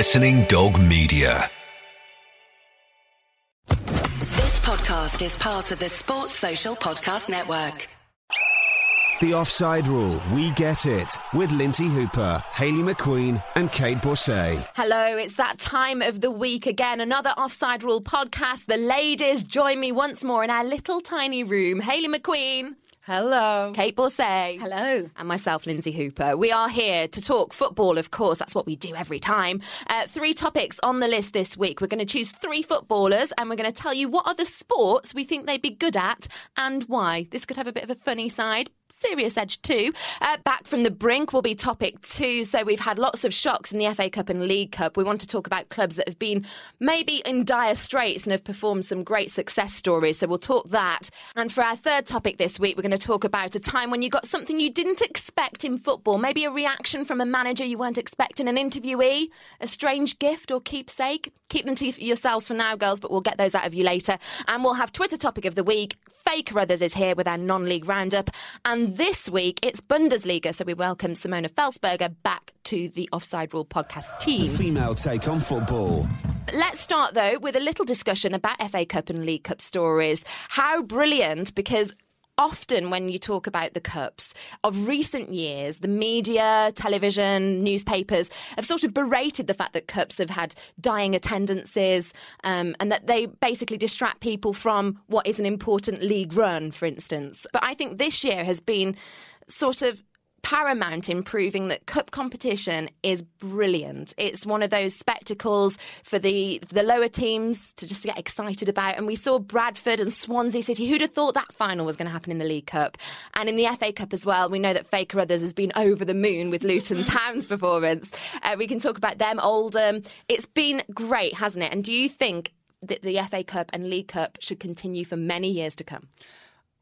Listening Dog Media. This podcast is part of the Sports Social Podcast Network. The Offside Rule, We Get It, with Lynsey Hooper, Hayley McQueen and Kait Borsay. Hello, it's that time of the week again, another Offside Rule podcast. The ladies join me once more in our little tiny room. Hayley McQueen. Hello. Kait Borsay. Hello. And myself, Lynsey Hooper. We are here to talk football, of course. That's what we do every time. Three topics on the list this week. We're going to choose three footballers and we're going to tell you what other sports we think they'd be good at and why. This could have a bit of a funny side. Serious edge too. Back from the brink will be topic two. So we've had lots of shocks in the FA Cup and League Cup. We want to talk about clubs that have been maybe in dire straits and have performed some great success stories. So we'll talk that. And for our third topic this week, we're going to talk about a time when you got something you didn't expect in football. Maybe a reaction from a manager you weren't expecting, an interviewee, a strange gift or keepsake. Keep them to yourselves for now, girls, but we'll get those out of you later. And we'll have Twitter topic of the week. Faye Carruthers is here with our non-league roundup. And this week, it's Bundesliga, so we welcome Simona Felsberger back to the Offside Rule podcast team. The female take on football. Let's start, though, with a little discussion about FA Cup and League Cup stories. How brilliant, because often when you talk about the Cups of recent years, the media, television, newspapers have sort of berated the fact that Cups have had dying attendances and that they basically distract people from what is an important league run, for instance. But I think this year has been sort of paramount in proving that cup competition is brilliant. It's one of those spectacles for the lower teams to just get excited about. And we saw Bradford and Swansea City. Who'd have thought that final was going to happen in the League Cup? And in the FA Cup as well, we know that Faye Carruthers has been over the moon with Luton Town's performance. We can talk about them, Oldham. It's been great, hasn't it? And do you think that the FA Cup and League Cup should continue for many years to come?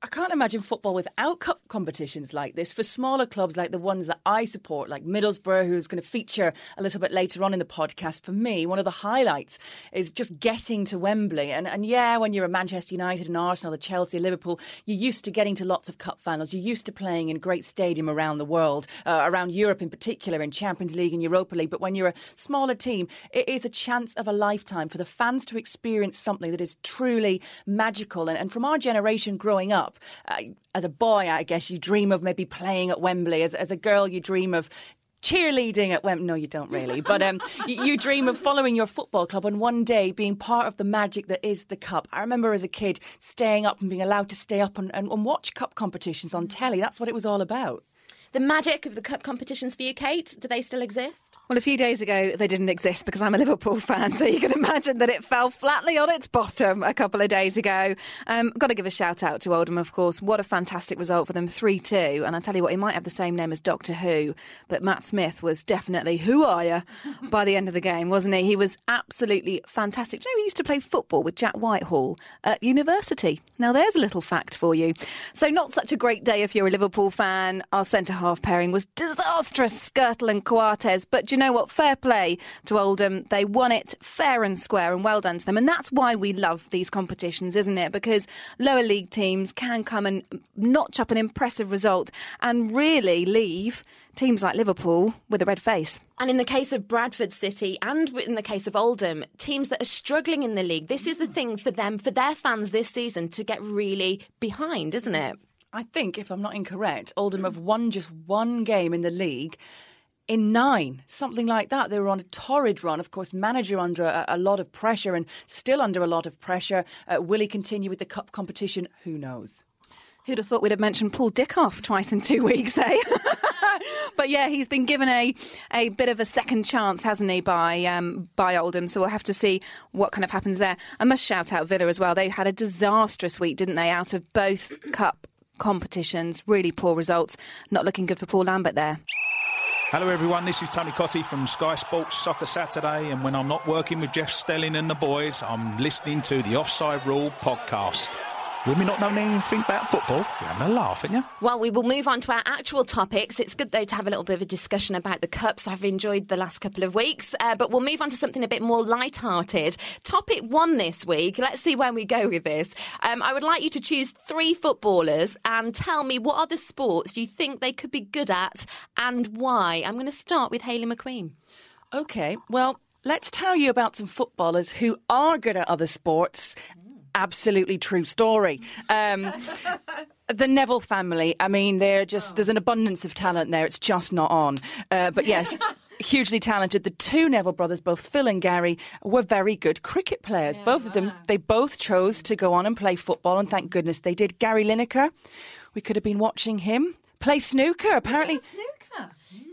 I can't imagine football without cup competitions like this for smaller clubs like the ones that I support, like Middlesbrough, who's going to feature a little bit later on in the podcast. For me, one of the highlights is just getting to Wembley. And yeah, when you're a Manchester United and Arsenal or Chelsea, Liverpool, you're used to getting to lots of cup finals. You're used to playing in great stadium around the world, around Europe in particular, in Champions League and Europa League. But when you're a smaller team, it is a chance of a lifetime for the fans to experience something that is truly magical. And from our generation growing up, as a boy, I guess, you dream of maybe playing at Wembley. As a girl, you dream of cheerleading at Wembley. No, you don't really. But you dream of following your football club and one day being part of the magic that is the Cup. I remember as a kid staying up and being allowed to stay up and watch Cup competitions on telly. That's what it was all about. The magic of the Cup competitions for you, Kait, do they still exist? Well, a few days ago, they didn't exist because I'm a Liverpool fan, so you can imagine that it fell flatly on its bottom a couple of days ago. Got to give a shout-out to Oldham, of course. What a fantastic result for them, 3-2. And I tell you what, he might have the same name as Doctor Who, but Matt Smith was definitely who are you by the end of the game, wasn't he? He was absolutely fantastic. Do you know, he used to play football with Jack Whitehall at university. Now, there's a little fact for you. So not such a great day if you're a Liverpool fan. Our centre-half pairing was disastrous, Škrtel and Coates, but do you know what? Fair play to Oldham. They won it fair and square, and well done to them. And that's why we love these competitions, isn't it? Because lower league teams can come and notch up an impressive result and really leave teams like Liverpool with a red face. And in the case of Bradford City and in the case of Oldham, teams that are struggling in the league, this is the thing for them, for their fans this season, to get really behind, isn't it? I think, if I'm not incorrect, Oldham have won just one game in the league in 9, something like that. They were on a torrid run. Of course, manager under a lot of pressure and still under a lot of pressure. Will he continue with the cup competition? Who knows? Who'd have thought we'd have mentioned Paul Dickov twice in 2 weeks, eh? But yeah, he's been given a bit of a second chance, hasn't he, by Oldham? So we'll have to see what kind of happens there. I must shout out Villa as well. They had a disastrous week, didn't they, out of both cup competitions. Really poor results. Not looking good for Paul Lambert there. Hello everyone, this is Tony Cotti from Sky Sports Soccer Saturday, and when I'm not working with Jeff Stelling and the boys, I'm listening to the Offside Rule podcast. Women not knowing anything about football, you're having a laugh, aren't you? Well, we will move on to our actual topics. It's good, though, to have a little bit of a discussion about the Cups. I've enjoyed the last couple of weeks, but we'll move on to something a bit more light-hearted. Topic one this week, let's see where we go with this. I would like you to choose three footballers and tell me what other sports you think they could be good at and why. I'm going to start with Hayley McQueen. OK, well, Let's tell you about some footballers who are good at other sports. Absolutely true story. The Neville family, I mean, they're just there's an abundance of talent there. It's just not on. But yeah, hugely talented. The two Neville brothers, both Phil and Gary, were very good cricket players. Yeah, both of them, they both chose to go on and play football, and thank goodness they did. Gary Lineker, we could have been watching him play snooker, apparently.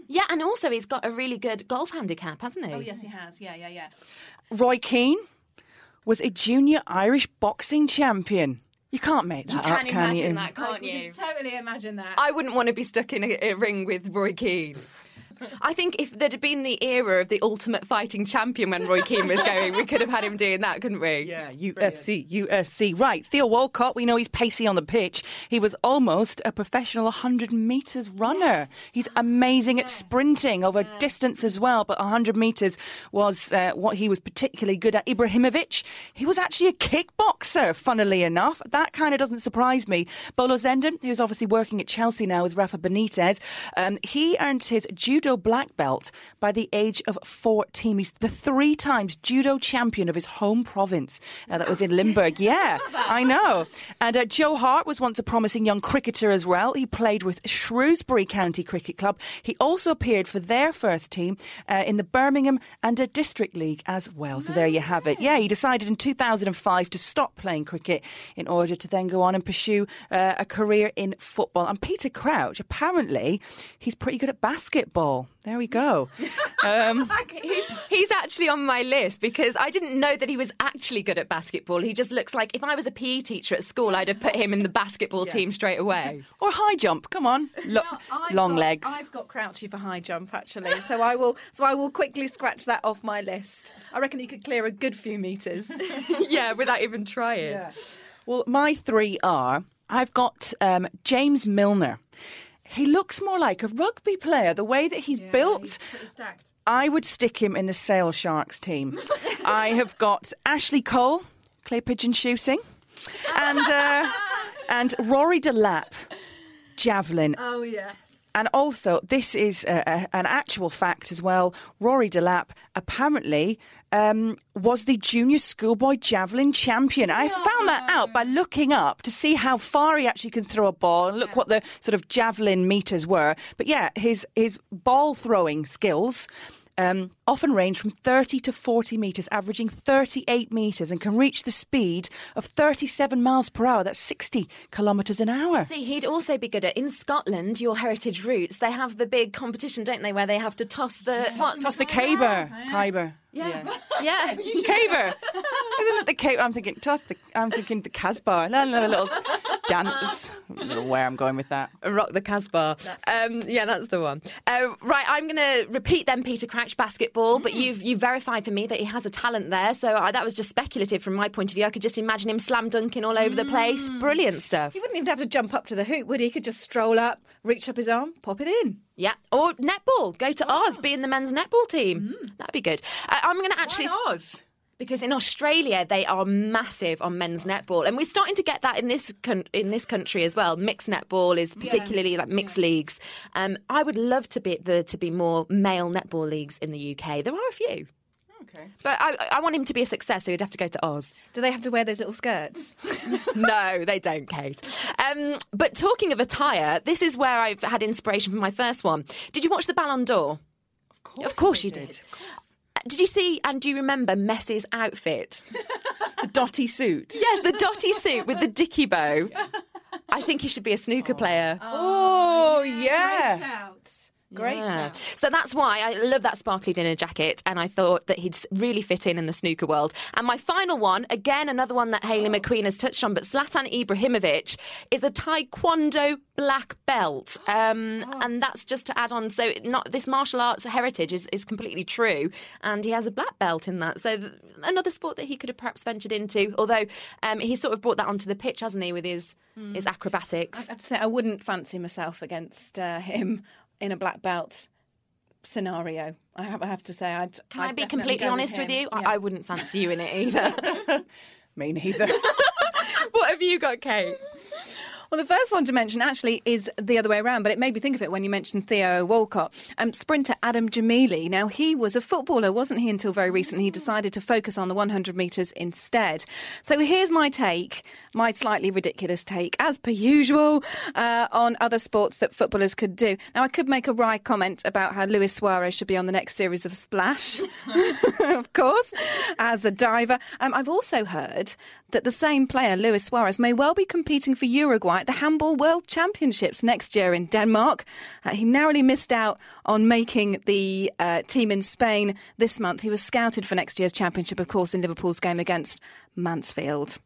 Yeah, and also he's got a really good golf handicap, hasn't he? Oh, yes, he has. Yeah. Roy Keane was a junior Irish boxing champion. You can't make that up, can you? You can imagine that, can't you? You can totally imagine that. I wouldn't want to be stuck in a ring with Roy Keane. I think if there'd been the era of the ultimate fighting champion when Roy Keane was going, we could have had him doing that, couldn't we? Yeah, UFC, brilliant. UFC. Right, Theo Walcott, we know he's pacey on the pitch. He was almost a professional 100 metres runner. Yes. He's amazing at sprinting over distance as well, but 100 metres was what he was particularly good at. Ibrahimović, he was actually a kickboxer, funnily enough. That kind of doesn't surprise me. Bolo Zenden, who's obviously working at Chelsea now with Rafa Benitez, he earned his judo black belt by the age of 14. He's the 3 times judo champion of his home province. That was in Limburg. Yeah, I know. And Joe Hart was once a promising young cricketer as well. He played with Shrewsbury County Cricket Club. He also appeared for their first team in the Birmingham and District League as well. So there you have it. Yeah, he decided in 2005 to stop playing cricket in order to then go on and pursue a career in football. And Peter Crouch, apparently, he's pretty good at basketball. There we go. He's actually on my list because I didn't know that he was actually good at basketball. He just looks like if I was a PE teacher at school, I'd have put him in the basketball team straight away. Or high jump. Come on, long legs. I've got Crouchy for high jump actually, so I will quickly scratch that off my list. I reckon he could clear a good few metres. Yeah, without even trying. Yeah. Well, my 3 are. I've got James Milner. He looks more like a rugby player, the way that he's built. He's pretty stacked. I would stick him in the Sale Sharks team. I have got Ashley Cole, clay pigeon shooting, and Rory Delap, javelin. Oh, yeah. And also, this is an actual fact as well. Rory Delap apparently was the junior schoolboy javelin champion. I found that out by looking up to see how far he actually can throw a ball and look what the sort of javelin meters were. But yeah, his ball throwing skills often range from 30 to 40 metres, averaging 38 metres, and can reach the speed of 37 miles per hour. That's 60 kilometres an hour. See, he'd also be good at, in Scotland, your heritage routes, they have the big competition, don't they, where they have to toss the... Toss the caber. Yeah. Caber. Isn't it the caber? I'm thinking the Casbah. A little dance. I don't know where I'm going with that. Rock the Casbah. Yeah, that's the one. Right, I'm going to repeat then Peter Crouch basketball, but you've verified for me that he has a talent there, so that was just speculative from my point of view. I could just imagine him slam dunking all over the place. Brilliant stuff. He wouldn't even have to jump up to the hoop, would he? He could just stroll up, reach up his arm, pop it in. Yeah, or netball. Go to Oz, be in the men's netball team. That'd be good. I'm going to actually... Why Oz? Because in Australia, they are massive on men's netball. And we're starting to get that in this country as well. Mixed netball is particularly like mixed leagues. I would love to be there to be more male netball leagues in the UK. There are a few. Okay. But I want him to be a success, so he'd have to go to Oz. Do they have to wear those little skirts? No, they don't, Kate. But talking of attire, this is where I've had inspiration for my first one. Did you watch the Ballon d'Or? Of course you did. Of course. Did you see and do you remember Messi's outfit? The dotty suit. Yes, the dotty suit with the dicky bow. Yeah. I think he should be a snooker player. Oh, yeah. Great shout. Great shout. So that's why I love that sparkly dinner jacket, and I thought that he'd really fit in the snooker world. And my final one, again, another one that Hayley McQueen has touched on, but Zlatan Ibrahimović is a Taekwondo black belt. And that's just to add on, so this martial arts heritage is completely true, and he has a black belt in that. So another sport that he could have perhaps ventured into, although he sort of brought that onto the pitch, hasn't he, with his acrobatics. I'd say I wouldn't fancy myself against him in a black belt scenario. I have to say, Can I be completely honest with you? Yeah. I wouldn't fancy you in it either. Me neither. What have you got, Kate? Well, the first one to mention actually is the other way around, but it made me think of it when you mentioned Theo Walcott. Sprinter Adam Jamili. Now, he was a footballer, wasn't he, until very recently. He decided to focus on the 100 metres instead. So here's my take, my slightly ridiculous take, as per usual, on other sports that footballers could do. Now, I could make a wry comment about how Luis Suarez should be on the next series of Splash, of course, as a diver. I've also heard that the same player, Luis Suarez, may well be competing for Uruguay at the Handball World Championships next year in Denmark. He narrowly missed out on making the team in Spain this month. He was scouted for next year's championship, of course, in Liverpool's game against Mansfield.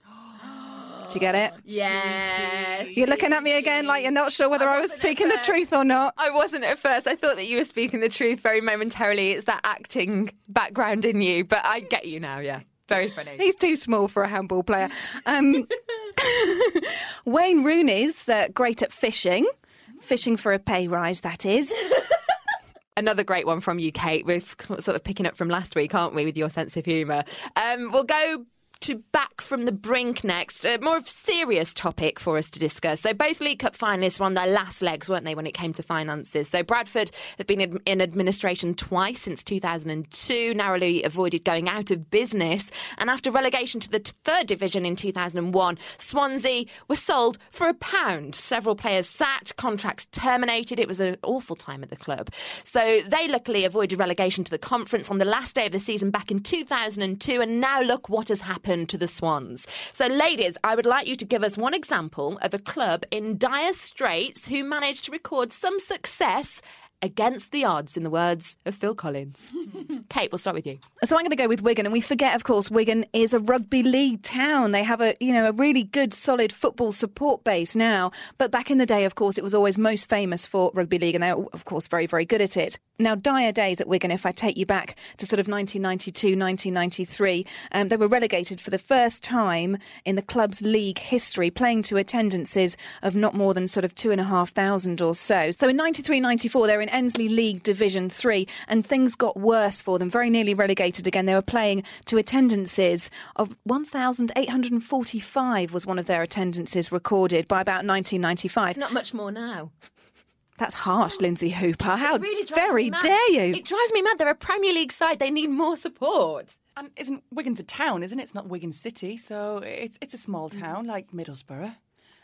Do you get it? Yeah. You're looking at me again like you're not sure whether I was speaking the truth or not. I wasn't at first. I thought that you were speaking the truth very momentarily. It's that acting background in you, but I get you now, yeah. Very funny. He's too small for a handball player. Wayne Rooney's great at fishing. Fishing for a pay rise, that is. Another great one from you, Kate. We're sort of picking up from last week, aren't we, with your sense of humour. We'll go to Back from the Brink next. A more serious topic for us to discuss. So both League Cup finalists were on their last legs, weren't they, when it came to finances? So Bradford have been in administration twice since 2002, narrowly avoided going out of business. And after relegation to the third division in 2001, Swansea were sold for £1. Several players sacked, contracts terminated. It was an awful time at the club. So they luckily avoided relegation to the conference on the last day of the season back in 2002. And now look what has happened to the Swans. So, ladies, I would like you to give us one example of a club in dire straits who managed to record some success against the odds, in the words of Phil Collins. Kate, we'll start with you. So I'm going to go with Wigan, and we forget, of course, Wigan is a rugby league town. They have a really good, solid football support base now. But back in the day, of course, it was always most famous for rugby league, and they're, of course, very, very good at it. Now, dire days at Wigan, if I take you back to sort of 1992, 1993, they were relegated for the first time in the club's league history, playing to attendances of not more than sort of 2,500 or so. So in 93, 94, they're in Ensley League Division 3, and things got worse for them. Very nearly relegated again. They were playing to attendances of 1,845 was one of their attendances recorded by about 1995. Not much more now. That's harsh, Lynsey Hooper. How really very dare you? It drives me mad. They're a Premier League side. They need more support. And isn't Wigan's a town, isn't it? It's not Wigan City, so it's a small town like Middlesbrough.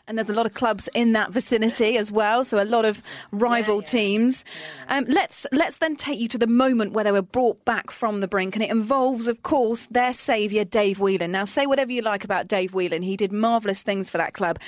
And there's a lot of clubs in that vicinity as well, so a lot of rival teams. Yeah. Let's then take you to the moment where they were brought back from the brink, and it involves, of course, their saviour, Dave Whelan. Now, say whatever you like about Dave Whelan. He did marvellous things for that club.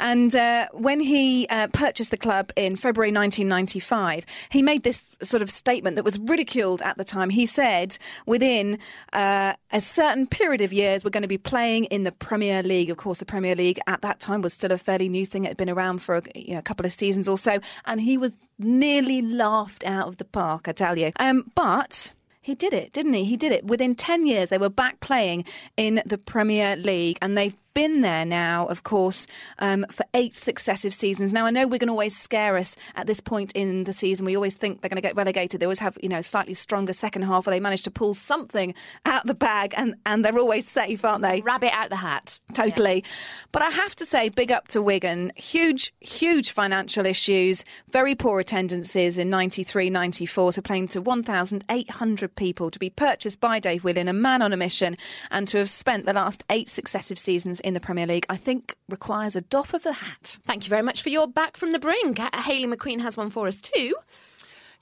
And when he purchased the club in February 1995, he made this sort of statement that was ridiculed at the time. He said, within a certain period of years, we're going to be playing in the Premier League. Of course, the Premier League at that time was still a fairly new thing. It had been around for a couple of seasons or so, and he was nearly laughed out of the park, I tell you. But he did it, didn't he? He did it. Within 10 years, they were back playing in the Premier League, and they've been there now, of course, for 8 successive seasons. Now, I know Wigan always scare us at this point in the season. We always think they're going to get relegated. They always have, a slightly stronger second half where they manage to pull something out the bag, and they're always safe, aren't they? Rabbit out the hat. Totally. Yeah. But I have to say, big up to Wigan. Huge, huge financial issues. Very poor attendances in 93, 94. So playing to 1,800 people, to be purchased by Dave Whelan, a man on a mission, and to have spent the last 8 successive seasons in the Premier League, I think requires a doff of the hat. Thank you very much for your Back from the Brink. Hayley McQueen has one for us too.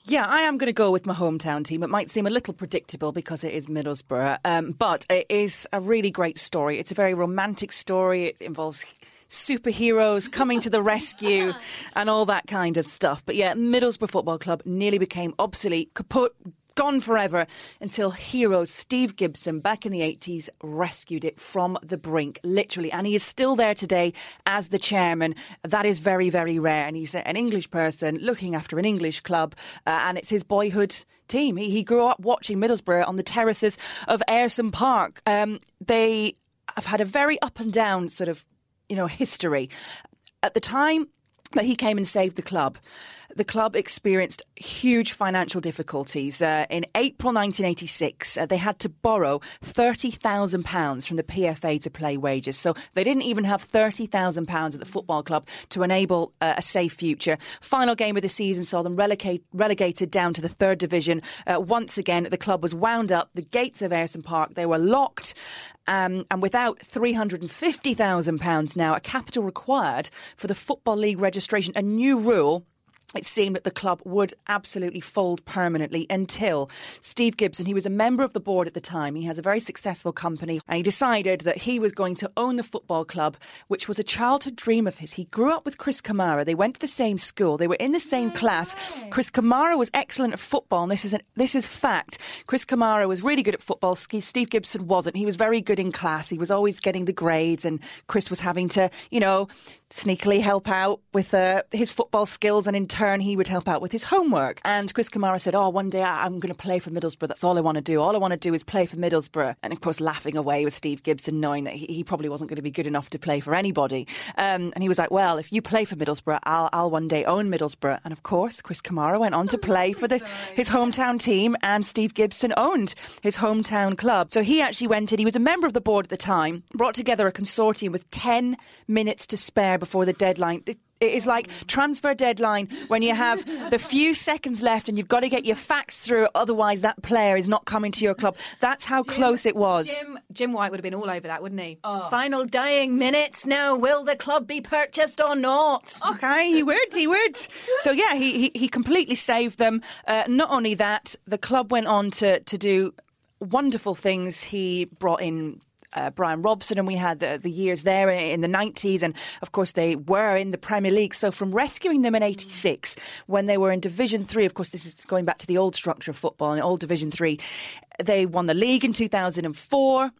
Yeah, I am going to go with my hometown team. It might seem a little predictable because it is Middlesbrough, but it is a really great story. It's a very romantic story. It involves superheroes coming to the rescue and all that kind of stuff. But yeah, Middlesbrough Football Club nearly became obsolete, kaput, gone forever, until hero Steve Gibson back in the 80s rescued it from the brink, literally. And he is still there today as the chairman. That is very, very rare. And he's an English person looking after an English club. And it's his boyhood team. He grew up watching Middlesbrough on the terraces of Ayrton Park. They have had a very up and down sort of, history. At the time that he came and saved the club, the club experienced huge financial difficulties. In April 1986, they had to borrow £30,000 from the PFA to play wages. So they didn't even have £30,000 at the football club to enable a safe future. Final game of the season saw them relegated down to the third division. Once again, the club was wound up. The gates of Ayerton Park, they were locked. And without £350,000 now, a capital required for the Football League registration, a new rule, it seemed that the club would absolutely fold permanently until Steve Gibson, he was a member of the board at the time, he has a very successful company, and he decided that he was going to own the football club, which was a childhood dream of his. He grew up with Chris Kamara. They went to the same school. They were in the same class. Chris Kamara was excellent at football, and this is fact. Chris Kamara was really good at football. Steve Gibson wasn't. He was very good in class. He was always getting the grades, and Chris was having to, you know, sneakily help out with his football skills, and in turn he would help out with his homework. And Chris Kamara said, one day I'm going to play for Middlesbrough. That's all I want to do. All I want to do is play for Middlesbrough. And of course laughing away with Steve Gibson, knowing that he probably wasn't going to be good enough to play for anybody. And he was like, well, if you play for Middlesbrough, I'll one day own Middlesbrough. And of course Chris Kamara went on to play for his hometown team, and Steve Gibson owned his hometown club. So he actually went in, he was a member of the board at the time, brought together a consortium with 10 minutes to spare before the deadline. It is like transfer deadline when you have the few seconds left and you've got to get your facts through, otherwise that player is not coming to your club. That's how close it was. Jim White would have been all over that, wouldn't he? Oh. Final dying minutes now. Will the club be purchased or not? OK, he would. So yeah, he completely saved them. Not only that, the club went on to do wonderful things. He brought in Brian Robson, and we had the years there in the 90s, and of course they were in the Premier League. So from rescuing them in 86 when they were in Division 3, of course this is going back to the old structure of football, in old Division 3, they won the league in 2004.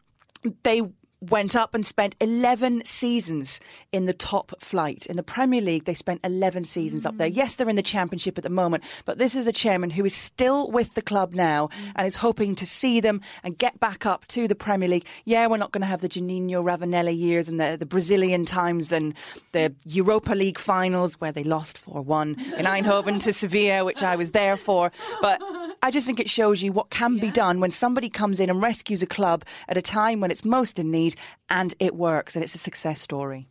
They went up and spent 11 seasons in the top flight. In the Premier League, they spent 11 seasons up there. Yes, they're in the Championship at the moment, but this is a chairman who is still with the club now and is hoping to see them and get back up to the Premier League. Yeah, we're not going to have the Juninho Ravanelli years and the Brazilian times and the Europa League finals where they lost 4-1 in Eindhoven to Sevilla, which I was there for. But I just think it shows you what can be done when somebody comes in and rescues a club at a time when it's most in need. And it works, and it's a success story.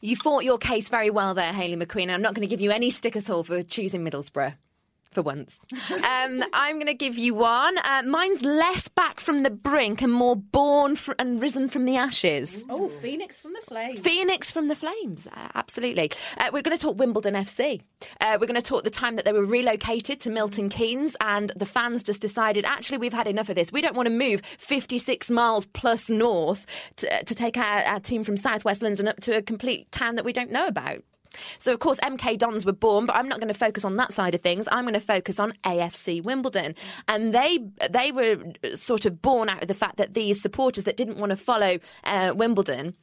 You fought your case very well there, Hayley McQueen. I'm not going to give you any stick at all for choosing Middlesbrough for once. I'm going to give you one. Mine's less back from the brink and more born and risen from the ashes. Oh, Phoenix from the flames. Phoenix from the flames, absolutely. We're going to talk Wimbledon FC. We're going to talk the time that they were relocated to Milton Keynes, and the fans just decided, actually, we've had enough of this. We don't want to move 56 miles plus north to take our team from southwest London up to a complete town that we don't know about. So, of course, MK Dons were born, but I'm not going to focus on that side of things. I'm going to focus on AFC Wimbledon. And they were sort of born out of the fact that these supporters that didn't want to follow Wimbledon,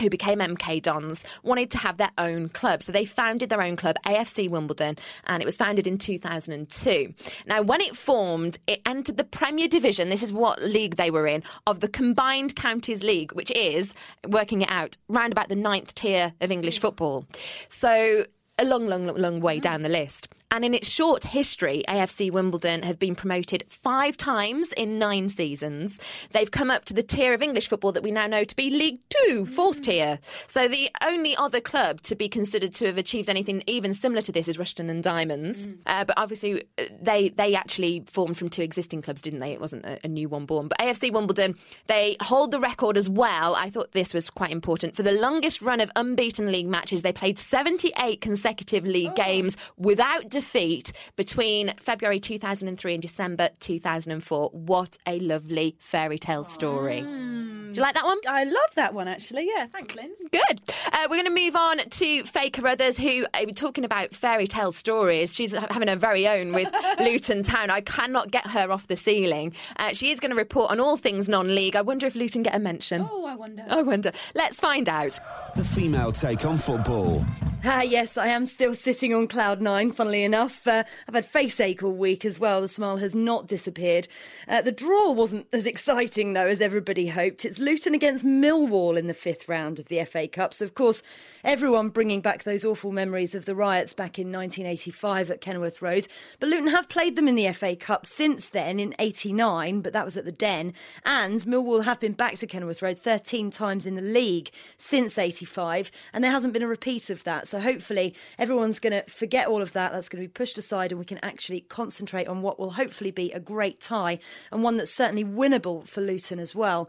who became MK Dons, wanted to have their own club. So they founded their own club, AFC Wimbledon, and it was founded in 2002. Now, when it formed, it entered the Premier Division, this is what league they were in, of the Combined Counties League, which is, working it out, round about the 9th tier of English football. So a long, long, long way down the list. And in its short history, AFC Wimbledon have been promoted 5 times in 9 seasons. They've come up to the tier of English football that we now know to be League 2, 4th tier. So the only other club to be considered to have achieved anything even similar to this is Rushden and Diamonds. But obviously, they actually formed from 2 existing clubs, didn't they? It wasn't a new one born. But AFC Wimbledon, they hold the record as well. I thought this was quite important. For the longest run of unbeaten league matches, they played 78 consecutive league games without defeat between February 2003 and December 2004. What a lovely fairy tale story. Do you like that one? I love that one, actually. Yeah, thanks, Lynn. Good. We're going to move on to Faye Carruthers, who we're talking about fairy tale stories. She's having her very own with Luton Town. I cannot get her off the ceiling. She is going to report on all things non-league. I wonder if Luton get a mention. Oh, I wonder. Let's find out. The female take on football Yes, I am still sitting on cloud nine, funnily enough. I've had face ache all week as well. The smile has not disappeared. The draw wasn't as exciting, though, as everybody hoped. It's Luton against Millwall in the fifth round of the FA Cup. So, of course, everyone bringing back those awful memories of the riots back in 1985 at Kenworth Road. But Luton have played them in the FA Cup since then, in 89, but that was at the Den. And Millwall have been back to Kenworth Road 13 times in the league since 85. And there hasn't been a repeat of that. So hopefully everyone's going to forget all of that. That's going to be pushed aside and we can actually concentrate on what will hopefully be a great tie and one that's certainly winnable for Luton as well.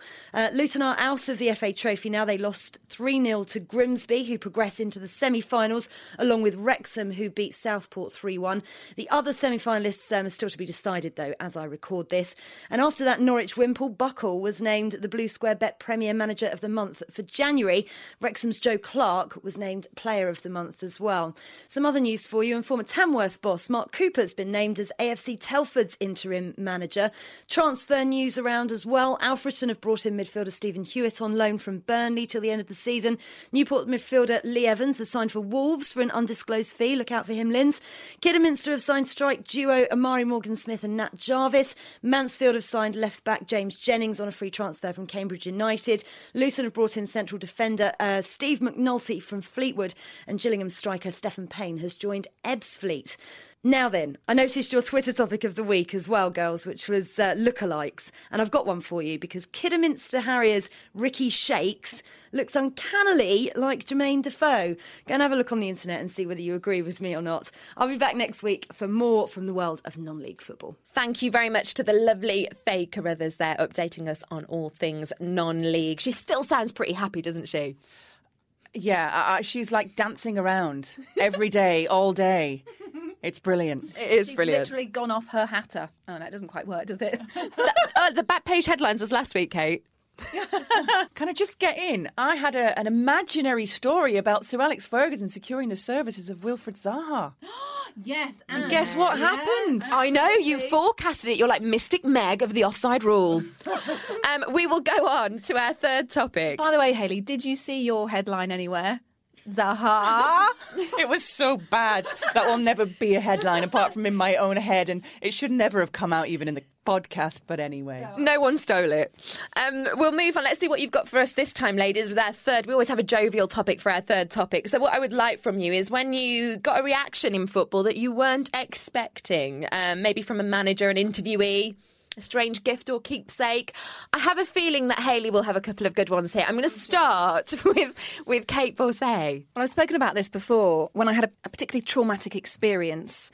Luton are out of the FA Trophy now. They lost 3-0 to Grimsby, who progress into the semi-finals, along with Wrexham, who beat Southport 3-1. The other semi-finalists are still to be decided, though, as I record this. And after that Norwich Whimple, Buckle was named the Blue Square Bet Premier Manager of the Month for January. Wrexham's Joe Clark was named Player of the Month as well. Some other news for you, and former Tamworth boss Mark Cooper's been named as AFC Telford's interim manager. Transfer news around as well. Alfreton have brought in midfielder Stephen Hewitt on loan from Burnley till the end of the season. Newport midfielder Lee Evans has signed for Wolves for an undisclosed fee. Look out for him, Linz. Kidderminster have signed strike duo Amari Morgan-Smith and Nat Jarvis. Mansfield have signed left-back James Jennings on a free transfer from Cambridge United. Luton have brought in central defender Steve McNulty from Fleetwood, and Gillingham striker Stephen Payne has joined Ebbsfleet. Now then, I noticed your Twitter topic of the week as well, girls, which was lookalikes. And I've got one for you, because Kidderminster Harriers' Ricky Shakes looks uncannily like Jermaine Defoe. Go and have a look on the internet and see whether you agree with me or not. I'll be back next week for more from the world of non-league football. Thank you very much to the lovely Faye Carruthers there, updating us on all things non-league. She still sounds pretty happy, doesn't she? Yeah, she's like dancing around every day, all day. It's brilliant. It is. She's brilliant. She's literally gone off her hatter. Oh, that doesn't quite work, does it? The back page headlines was last week, Kate. Can I just get in? I had an imaginary story about Sir Alex Ferguson securing the services of Wilfred Zaha. Yes, and guess what happened? I know, you forecasted it. You're like Mystic Meg of the Offside Rule. We will go on to our third topic. By the way, Hayley, did you see your headline anywhere? Zaha. It was so bad. That will never be a headline apart from in my own head, and it should never have come out even in the podcast, but anyway. No one stole it. We'll move on. Let's see what you've got for us this time, ladies, with our third. We always have a jovial topic for our third topic. So what I would like from you is when you got a reaction in football that you weren't expecting, maybe from a manager, an interviewee, a strange gift or keepsake. I have a feeling that Hayley will have a couple of good ones here. I'm going to start with Kait Borsay. Well, I've spoken about this before when I had a particularly traumatic experience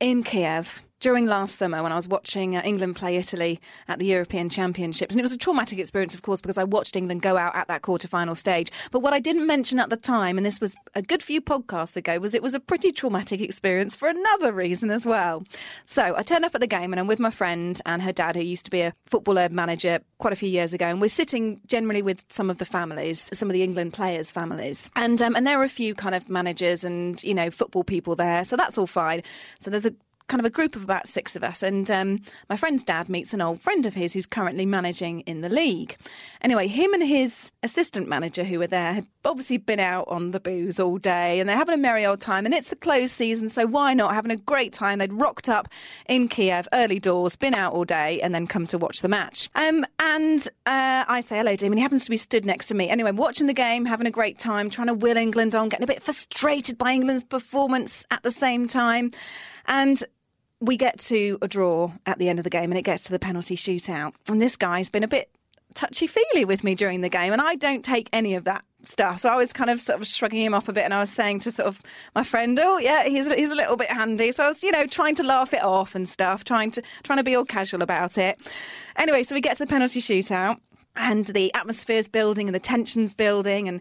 in Kiev during last summer when I was watching England play Italy at the European Championships. And it was a traumatic experience, of course, because I watched England go out at that quarter-final stage. But what I didn't mention at the time, and this was a good few podcasts ago, was it was a pretty traumatic experience for another reason as well. So I turn up at the game and I'm with my friend and her dad, who used to be a footballer manager quite a few years ago. And we're sitting generally with some of the families, some of the England players' families. And there are a few kind of managers and, you know, football people there. So that's all fine. So there's a group of about six of us, and my friend's dad meets an old friend of his who's currently managing in the league. Anyway, him and his assistant manager who were there had obviously been out on the booze all day, and they're having a merry old time, and it's the close season, so why not? Having a great time. They'd rocked up in Kiev, early doors, been out all day, and then come to watch the match. And I say hello to him, and he happens to be stood next to me. Anyway, watching the game, having a great time, trying to will England on, getting a bit frustrated by England's performance at the same time. And we get to a draw at the end of the game, and it gets to the penalty shootout. And this guy's been a bit touchy-feely with me during the game, and I don't take any of that stuff. So I was kind of sort of shrugging him off a bit, and I was saying to sort of my friend, oh, yeah, he's a little bit handy. So I was, you know, trying to laugh it off and stuff, trying to be all casual about it. Anyway, so we get to the penalty shootout, and the atmosphere's building and the tension's building, and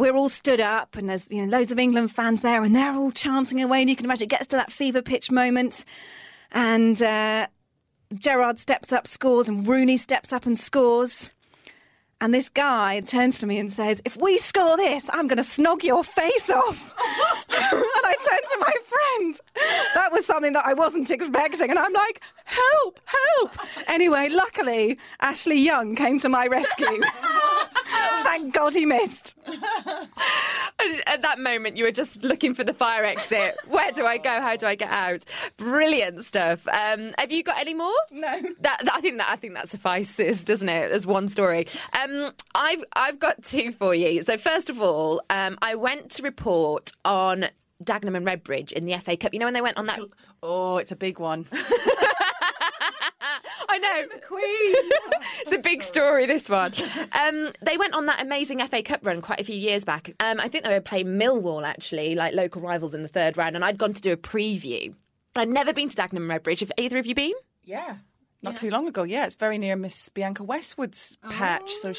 we're all stood up, and there's, you know, loads of England fans there, and they're all chanting away. And you can imagine it gets to that fever pitch moment. And Gerrard steps up, scores, and Rooney steps up and scores. And this guy turns to me and says, if we score this, I'm going to snog your face off. And I turned to my friend. That was something that I wasn't expecting. And I'm like, help, help. Anyway, luckily, Ashley Young came to my rescue. Thank God he missed. At that moment, you were just looking for the fire exit. Where do I go? How do I get out? Brilliant stuff. Have you got any more? No. I think that suffices, doesn't it? As one story. I've got two for you. So first of all, I went to report on Dagenham and Redbridge in the FA Cup. You know when they went on that? Oh, it's a big one. I know. McQueen. It's a big story, this one. They went on that amazing FA Cup run quite a few years back. I think they were playing Millwall, actually, like local rivals in the third round, and I'd gone to do a preview. I'd never been to Dagenham and Redbridge. Have either of you been? Yeah. Not too long ago, yeah. It's very near Miss Bianca Westwood's patch. So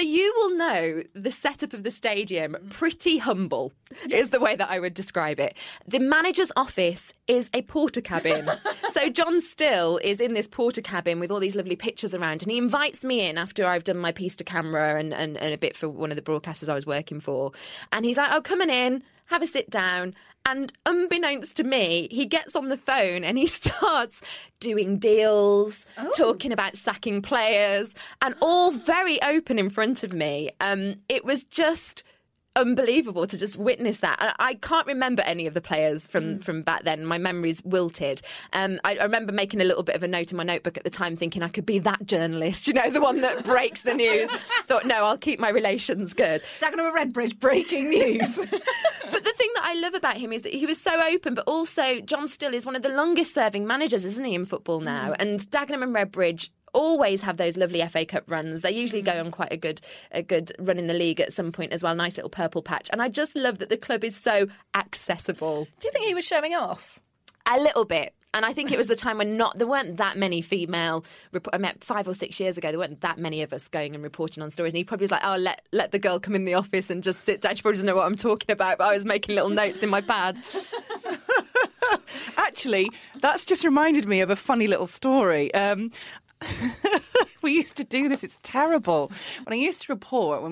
you will know the setup of the stadium, pretty humble is the way that I would describe it. The manager's office is a porter cabin. So John Still is in this porter cabin with all these lovely pictures around, and he invites me in after I've done my piece to camera and a bit for one of the broadcasters I was working for. And he's like, oh, come on in, have a sit down. And unbeknownst to me, he gets on the phone and he starts doing deals, talking about sacking players, and all very open in front of me. It was just unbelievable to just witness that. And I can't remember any of the players from back then. My memory's wilted. I remember making a little bit of a note in my notebook at the time, thinking I could be that journalist, you know, the one that breaks the news. Thought, no, I'll keep my relations good. Dagenham and Redbridge breaking news. But the thing that I love about him is that he was so open, but also John Still is one of the longest serving managers, isn't he, in football now? And Dagenham and Redbridge always have those lovely FA Cup runs. They usually go on quite a good run in the league at some point as well. Nice little purple patch. And I just love that the club is so accessible. Do you think he was showing off? A little bit. And I think it was the time when there weren't that many female. I met 5 or 6 years ago. There weren't that many of us going and reporting on stories. And he probably was like, "Oh, let the girl come in the office and just sit down." She probably doesn't know what I'm talking about, but I was making little notes in my pad. Actually, that's just reminded me of a funny little story. We used to do this. It's terrible. When I used to report,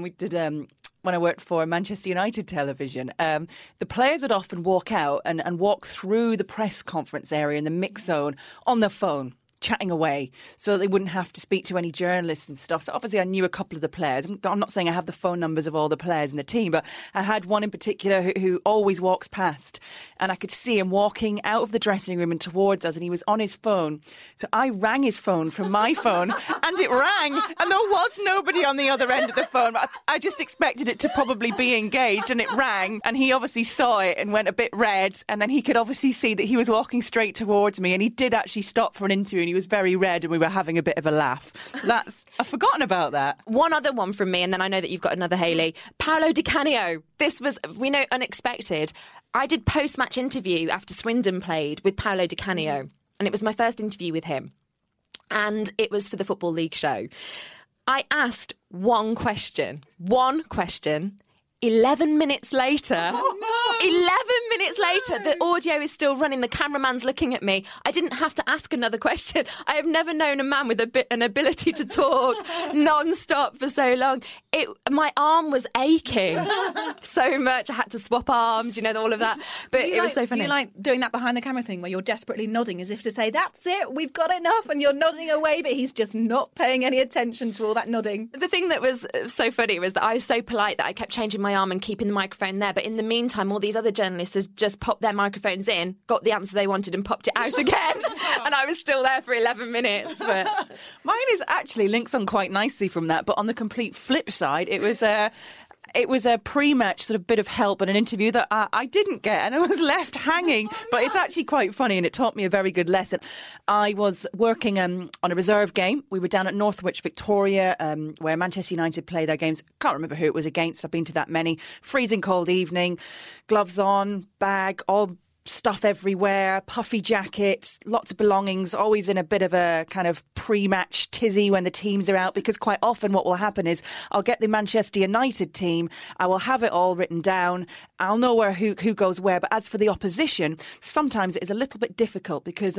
when I worked for Manchester United television, the players would often walk out and walk through the press conference area in the mix zone on their phone, chatting away, so they wouldn't have to speak to any journalists and stuff. So obviously I knew a couple of the players. I'm not saying I have the phone numbers of all the players in the team, but I had one in particular who always walks past, and I could see him walking out of the dressing room and towards us, and he was on his phone. So I rang his phone from my phone, and it rang, and there was nobody on the other end of the phone. I just expected it to probably be engaged, and it rang, and he obviously saw it and went a bit red, and then he could obviously see that he was walking straight towards me, and he did actually stop for an interview, and he was very red, and we were having a bit of a laugh. So I've forgotten about that. One other one from me, and then I know that you've got another, Hayley. Paolo Di Canio. This was, we know, unexpected. I did post-match interview after Swindon played with Paolo Di Canio, and it was my first interview with him. And it was for the Football League show. I asked one question. 11 minutes later, 11 minutes later, the audio is still running. The cameraman's looking at me. I didn't have to ask another question. I have never known a man with an ability to talk non-stop for so long. My arm was aching so much. I had to swap arms, you know, all of that. But it was so funny. You like doing that behind the camera thing where you're desperately nodding as if to say, that's it, we've got enough, and you're nodding away, but he's just not paying any attention to all that nodding. The thing that was so funny was that I was so polite that I kept changing my arm and keeping the microphone there, but in the meantime all these other journalists had just popped their microphones in, got the answer they wanted and popped it out again. And I was still there for 11 minutes. But mine is actually links on quite nicely from that, but on the complete flip side, it was a pre-match sort of bit of help and an interview that I didn't get, and I was left hanging. But it's actually quite funny, and it taught me a very good lesson. I was working on a reserve game. We were down at Northwich, Victoria, where Manchester United play their games. Can't remember who it was against. I've been to that many. Freezing cold evening, gloves on, bag, all stuff everywhere, puffy jackets, lots of belongings, always in a bit of a kind of pre-match tizzy when the teams are out, because quite often what will happen is I'll get the Manchester United team, I will have it all written down, I'll know who goes where, but as for the opposition, sometimes it is a little bit difficult because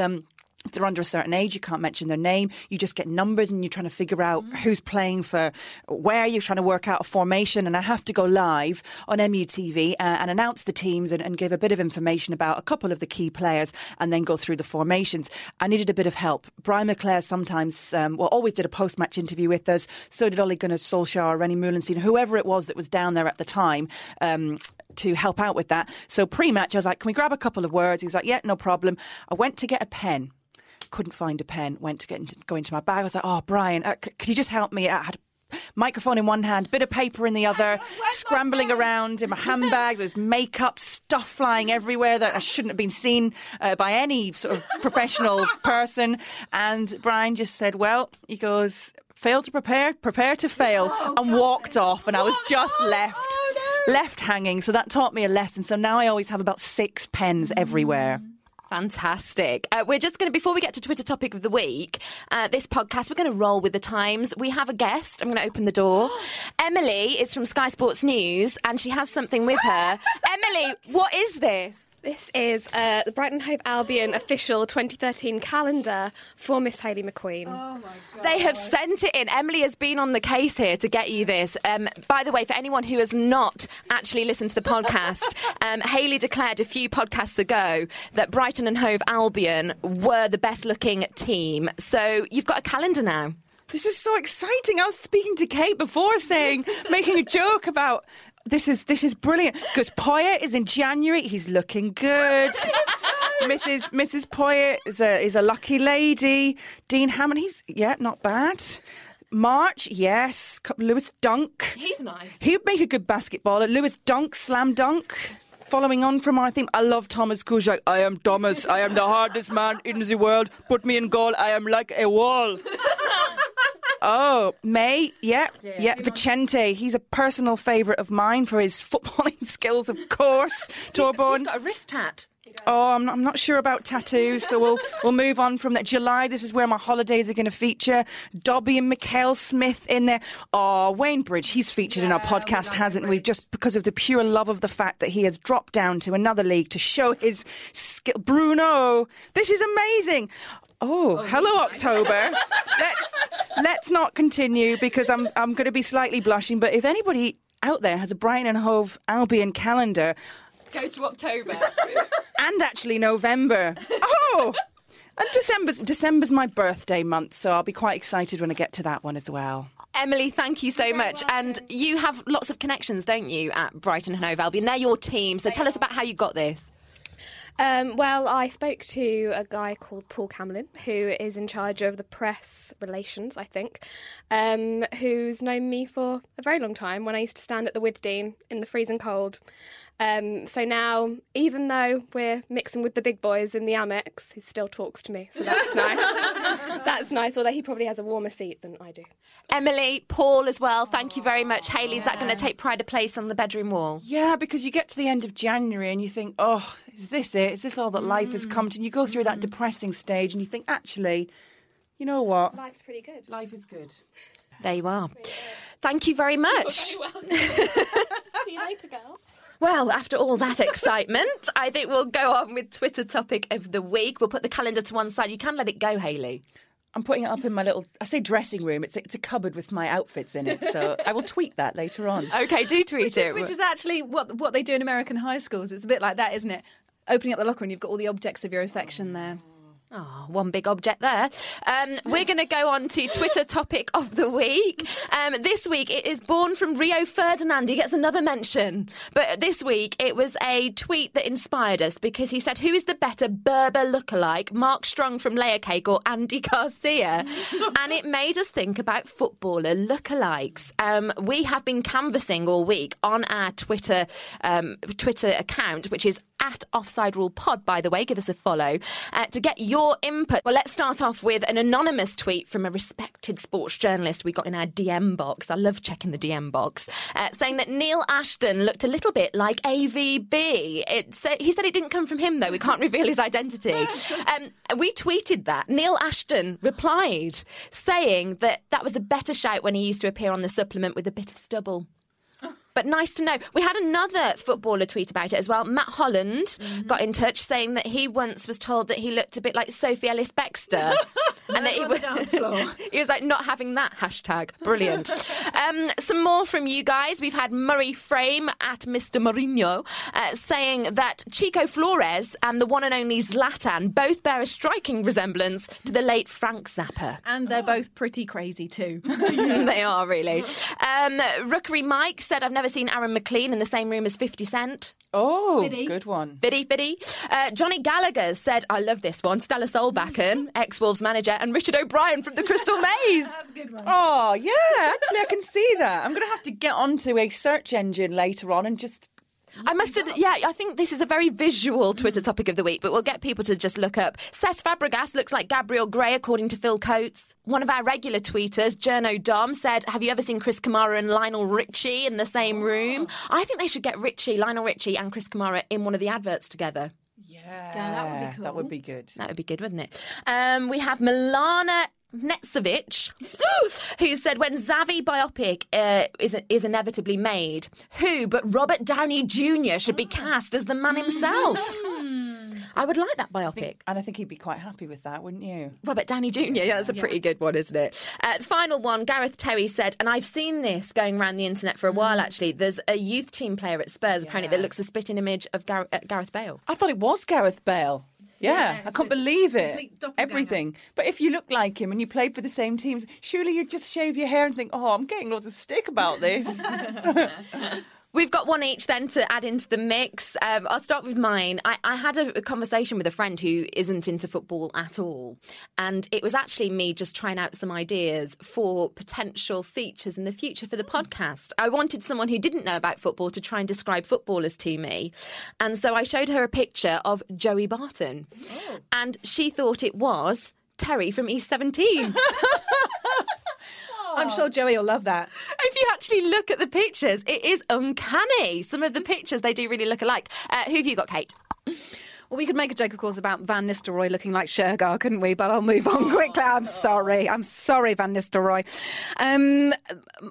If they're under a certain age, you can't mention their name. You just get numbers and you're trying to figure out who's playing for where. You're trying to work out a formation. And I have to go live on MUTV and announce the teams and give a bit of information about a couple of the key players and then go through the formations. I needed a bit of help. Brian McClare sometimes, always did a post-match interview with us. So did Ole Gunnar Solskjaer, Rennie Muhlenstein, whoever it was that was down there at the time, to help out with that. So pre-match, I was like, can we grab a couple of words? He was like, yeah, no problem. I went to get a pen. Couldn't find a pen, went to go into my bag. I was like, oh, Brian, could you just help me? I had a microphone in one hand, bit of paper in the other, scrambling around in my handbag. There's makeup, stuff flying everywhere that I shouldn't have been seen by any sort of professional person. And Brian just said, well, he goes, fail to prepare, prepare to fail, and walked off. And I was just left hanging. So that taught me a lesson. So now I always have about 6 pens everywhere. Fantastic. We're just going to, before we get to Twitter topic of the week, this podcast, we're going to roll with the times. We have a guest. I'm going to open the door. Emily is from Sky Sports News and she has something with her. Emily, what is this? This is the Brighton Hove Albion official 2013 calendar for Miss Hayley McQueen. Oh, my God. They have sent it in. Emily has been on the case here to get you this. By the way, for anyone who has not actually listened to the podcast, Hayley declared a few podcasts ago that Brighton and Hove Albion were the best-looking team. So you've got a calendar now. This is so exciting. I was speaking to Kait before saying, making a joke about... This is brilliant because Poyet is in January. He's looking good. Mrs. Poyet is a lucky lady. Dean Hammond, he's not bad. March, yes. Lewis Dunk, he's nice. He'd make a good basketballer. Lewis Dunk, slam dunk. Following on from our theme, I love Thomas Kujak. I am Thomas. I am the hardest man in the world. Put me in goal. I am like a wall. Oh, May, Vicente. He's a personal favourite of mine for his footballing skills, of course. Torborn. He's got a wrist tat. Oh, I'm not sure about tattoos, so we'll move on from that. July, this is where my holidays are going to feature. Dobby and Mikhail Smith in there. Oh, Wayne Bridge, he's featured in our podcast, hasn't we? Just because of the pure love of the fact that he has dropped down to another league to show his skill. Bruno, this is amazing. Oh, hello, October. Let's not continue because I'm going to be slightly blushing. But if anybody out there has a Brighton and Hove Albion calendar, go to October and actually November. Oh, and December's my birthday month, so I'll be quite excited when I get to that one as well. Emily, thank you so much. And you have lots of connections, don't you, at Brighton and Hove Albion? They're your team. So tell us about how you got this. Well, I spoke to a guy called Paul Camlin, who is in charge of the press relations, I think, who's known me for a very long time when I used to stand at the With Dean in the freezing cold. So now, even though we're mixing with the big boys in the Amex, he still talks to me, so that's nice. That's nice, although he probably has a warmer seat than I do. Emily, Paul as well, thank you very much. Hayley, is that going to take pride of place on the bedroom wall? Yeah, because you get to the end of January and you think, oh, is this it? Is this all that life has come to? And you go through that depressing stage and you think, actually, you know what? Life's pretty good. Life is good. There you are. Yeah. Thank you very much. You're very welcome. See you later, girls. Well, after all that excitement, I think we'll go on with Twitter topic of the week. We'll put the calendar to one side. You can let it go, Hayley. I'm putting it up in my little, I say dressing room, it's a cupboard with my outfits in it, so I will tweet that later on. OK, do tweet it. Which is actually what they do in American high schools. It's a bit like that, isn't it? Opening up the locker and you've got all the objects of your affection there. Oh, one big object there. We're going to go on to Twitter topic of the week. This week it is born from Rio Ferdinand. He gets another mention. But this week it was a tweet that inspired us because he said, who is the better Berber lookalike, Mark Strong from Layer Cake or Andy Garcia? And it made us think about footballer lookalikes. We have been canvassing all week on our Twitter account, which is at Offside Rule Pod, by the way. Give us a follow to get your input. Well, let's start off with an anonymous tweet from a respected sports journalist we got in our DM box. I love checking the DM box. Saying that Neil Ashton looked a little bit like AVB. He said it didn't come from him, though. We can't reveal his identity. We tweeted that. Neil Ashton replied, saying that was a better shout when he used to appear on the supplement with a bit of stubble. But nice to know. We had another footballer tweet about it as well. Matt Holland got in touch saying that he once was told that he looked a bit like Sophie Ellis-Bextor. And that he was like, not having that hashtag. Brilliant. Some more from you guys. We've had Murray Frame at Mr. Mourinho saying that Chico Flores and the one and only Zlatan both bear a striking resemblance to the late Frank Zappa. And they're both pretty crazy too. They are, really. Rookery Mike said, I've never seen Aaron McLean in the same room as 50 Cent. Oh, Biddy. Good one. Biddy, Biddy. Johnny Gallagher said, I love this one, Stella Solbakken, ex-Wolves manager, and Richard O'Brien from the Crystal Maze. That's a good one. Oh, yeah, actually I can see that. I'm going to have to get onto a search engine later on and just... I must have, yeah, I think this is a very visual Twitter topic of the week, but we'll get people to just look up. Cesc Fabregas looks like Gabriel Grey, according to Phil Coates. One of our regular tweeters, Journo Dom, said, have you ever seen Chris Kamara and Lionel Richie in the same room? I think they should get Richie, Lionel Richie and Chris Kamara in one of the adverts together. Yeah, that would be cool. That would be good. That would be good, wouldn't it? We have Milana Netzovic, who said, when Xavi biopic is inevitably made, who but Robert Downey Jr. should be cast as the man himself? I would like that biopic. I think he'd be quite happy with that, wouldn't you? Robert Downey Jr., yeah, that's a pretty good one, isn't it? The final one, Gareth Terry said, and I've seen this going around the internet for a while, actually. There's a youth team player at Spurs, apparently, that looks a spitting image of Gareth Bale. I thought it was Gareth Bale. Yeah, I can't believe it. Everything. But if you look like him and you played for the same teams, surely you'd just shave your hair and think, oh, I'm getting lots of stick about this. We've got one each then to add into the mix. I'll start with mine. I had a conversation with a friend who isn't into football at all. And it was actually me just trying out some ideas for potential features in the future for the podcast. I wanted someone who didn't know about football to try and describe footballers to me. And so I showed her a picture of Joey Barton. Oh. And she thought it was Terry from East 17. I'm sure Joey will love that. If you actually look at the pictures, it is uncanny. Some of the pictures, they do really look alike. Who have you got, Kait? Well, we could make a joke, of course, about Van Nistelrooy looking like Shergar, couldn't we? But I'll move on quickly. I'm sorry. I'm sorry, Van Nistelrooy.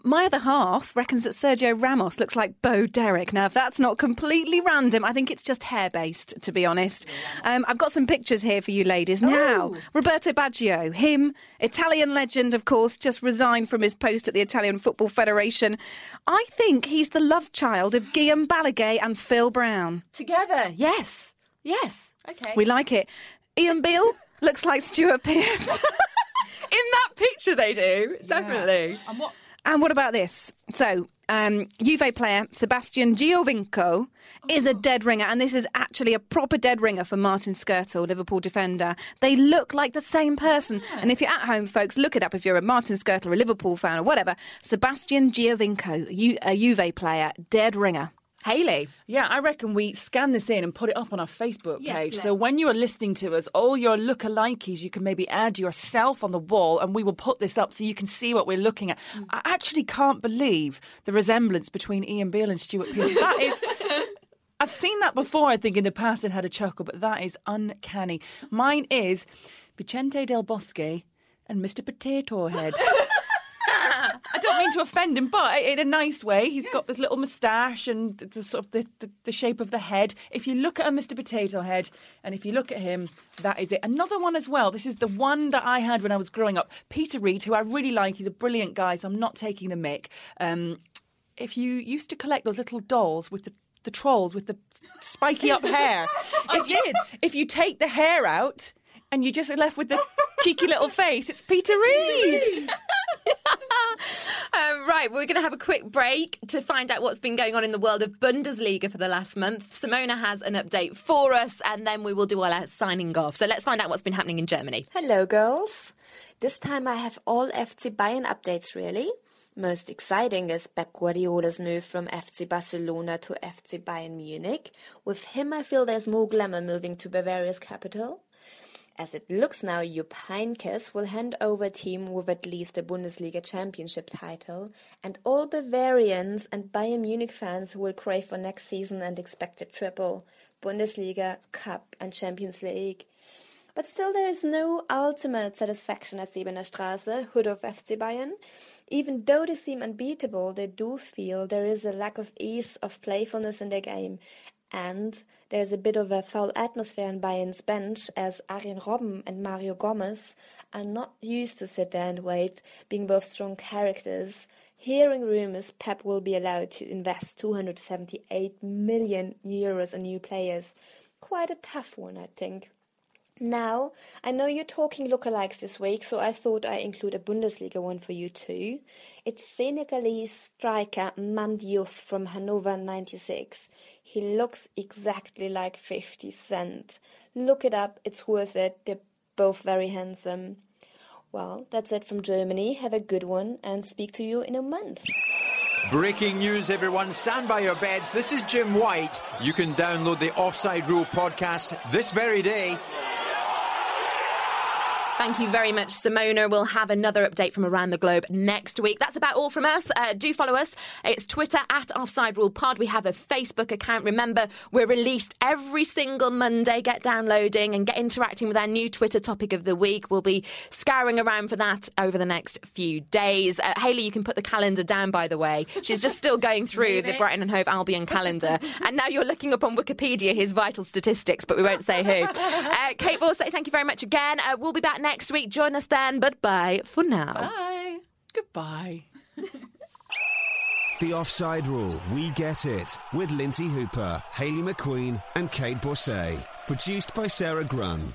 My other half reckons that Sergio Ramos looks like Bo Derek. Now, if that's not completely random, I think it's just hair-based, to be honest. I've got some pictures here for you ladies. Now, Roberto Baggio, him, Italian legend, of course, just resigned from his post at the Italian Football Federation. I think he's the love child of Guillaume Balaguer and Phil Brown. Together, yes. Yes. Okay. We like it. Ian Beale looks like Stuart Pearce. In that picture they do, definitely. Yeah. And what about this? So, Juve player Sebastian Giovinco is a dead ringer, and this is actually a proper dead ringer for Martin Škrtel, Liverpool defender. They look like the same person. Yeah. And if you're at home, folks, look it up if you're a Martin Škrtel or a Liverpool fan or whatever. Sebastian Giovinco, a Juve player, dead ringer. Hayley. Yeah, I reckon we scan this in and put it up on our Facebook page. So when you are listening to us, all your lookalikes, you can maybe add yourself on the wall and we will put this up so you can see what we're looking at. I actually can't believe the resemblance between Ian Beale and Stuart Pearce. That is... I've seen that before, I think, in the past and had a chuckle, but that is uncanny. Mine is Vicente Del Bosque and Mr. Potato Head. I don't mean to offend him, but in a nice way. He's got this little moustache and the sort of the shape of the head. If you look at a Mr. Potato Head, and if you look at him, that is it. Another one as well. This is the one that I had when I was growing up. Peter Reid, who I really like. He's a brilliant guy, so I'm not taking the mick. If you used to collect those little dolls with the trolls with the spiky up hair. If you take the hair out and you're just left with the cheeky little face, it's Peter Reid. Right, we're going to have a quick break to find out what's been going on in the world of Bundesliga for the last month. Simona has an update for us and then we will do our signing off. So let's find out what's been happening in Germany. Hello, girls. This time I have all FC Bayern updates, really. Most exciting is Pep Guardiola's move from FC Barcelona to FC Bayern Munich. With him, I feel there's more glamour moving to Bavaria's capital. As it looks now, Jupp Heynckes will hand over a team with at least a Bundesliga championship title, and all Bavarians and Bayern Munich fans will crave for next season and expect a triple: Bundesliga, Cup and Champions League. But still there is no ultimate satisfaction at Siebener Straße, hood of FC Bayern. Even though they seem unbeatable, they do feel there is a lack of ease of playfulness in their game. And there is a bit of a foul atmosphere in Bayern's bench, as Arjen Robben and Mario Gomez are not used to sit there and wait, being both strong characters. Hearing rumours Pep will be allowed to invest €278 million on new players. Quite a tough one, I think. Now, I know you're talking lookalikes this week, so I thought I'd include a Bundesliga one for you too. It's Senegalese striker Mame Diouf from Hannover 96. He looks exactly like 50 Cent. Look it up, it's worth it. They're both very handsome. Well, that's it from Germany. Have a good one and speak to you in a month. Breaking news, everyone. Stand by your beds. This is Jim White. You can download the Offside Rule podcast this very day. Thank you very much, Simona. We'll have another update from around the globe next week. That's about all from us. Do follow us. It's Twitter @OffsideRulePod. We have a Facebook account. Remember, we're released every single Monday. Get downloading and get interacting with our new Twitter topic of the week. We'll be scouring around for that over the next few days. Hayley, you can put the calendar down, by the way. She's just still going through the Brighton and Hove Albion calendar. And now you're looking up on Wikipedia his vital statistics, but we won't say who. Kait Borsay, thank you very much again. We'll be back next week. Join us then, but bye for now. Bye. Goodbye. The Offside Rule, We Get It, with Lynsey Hooper, Hayley McQueen and Kait Borsay. Produced by Sarah Grun.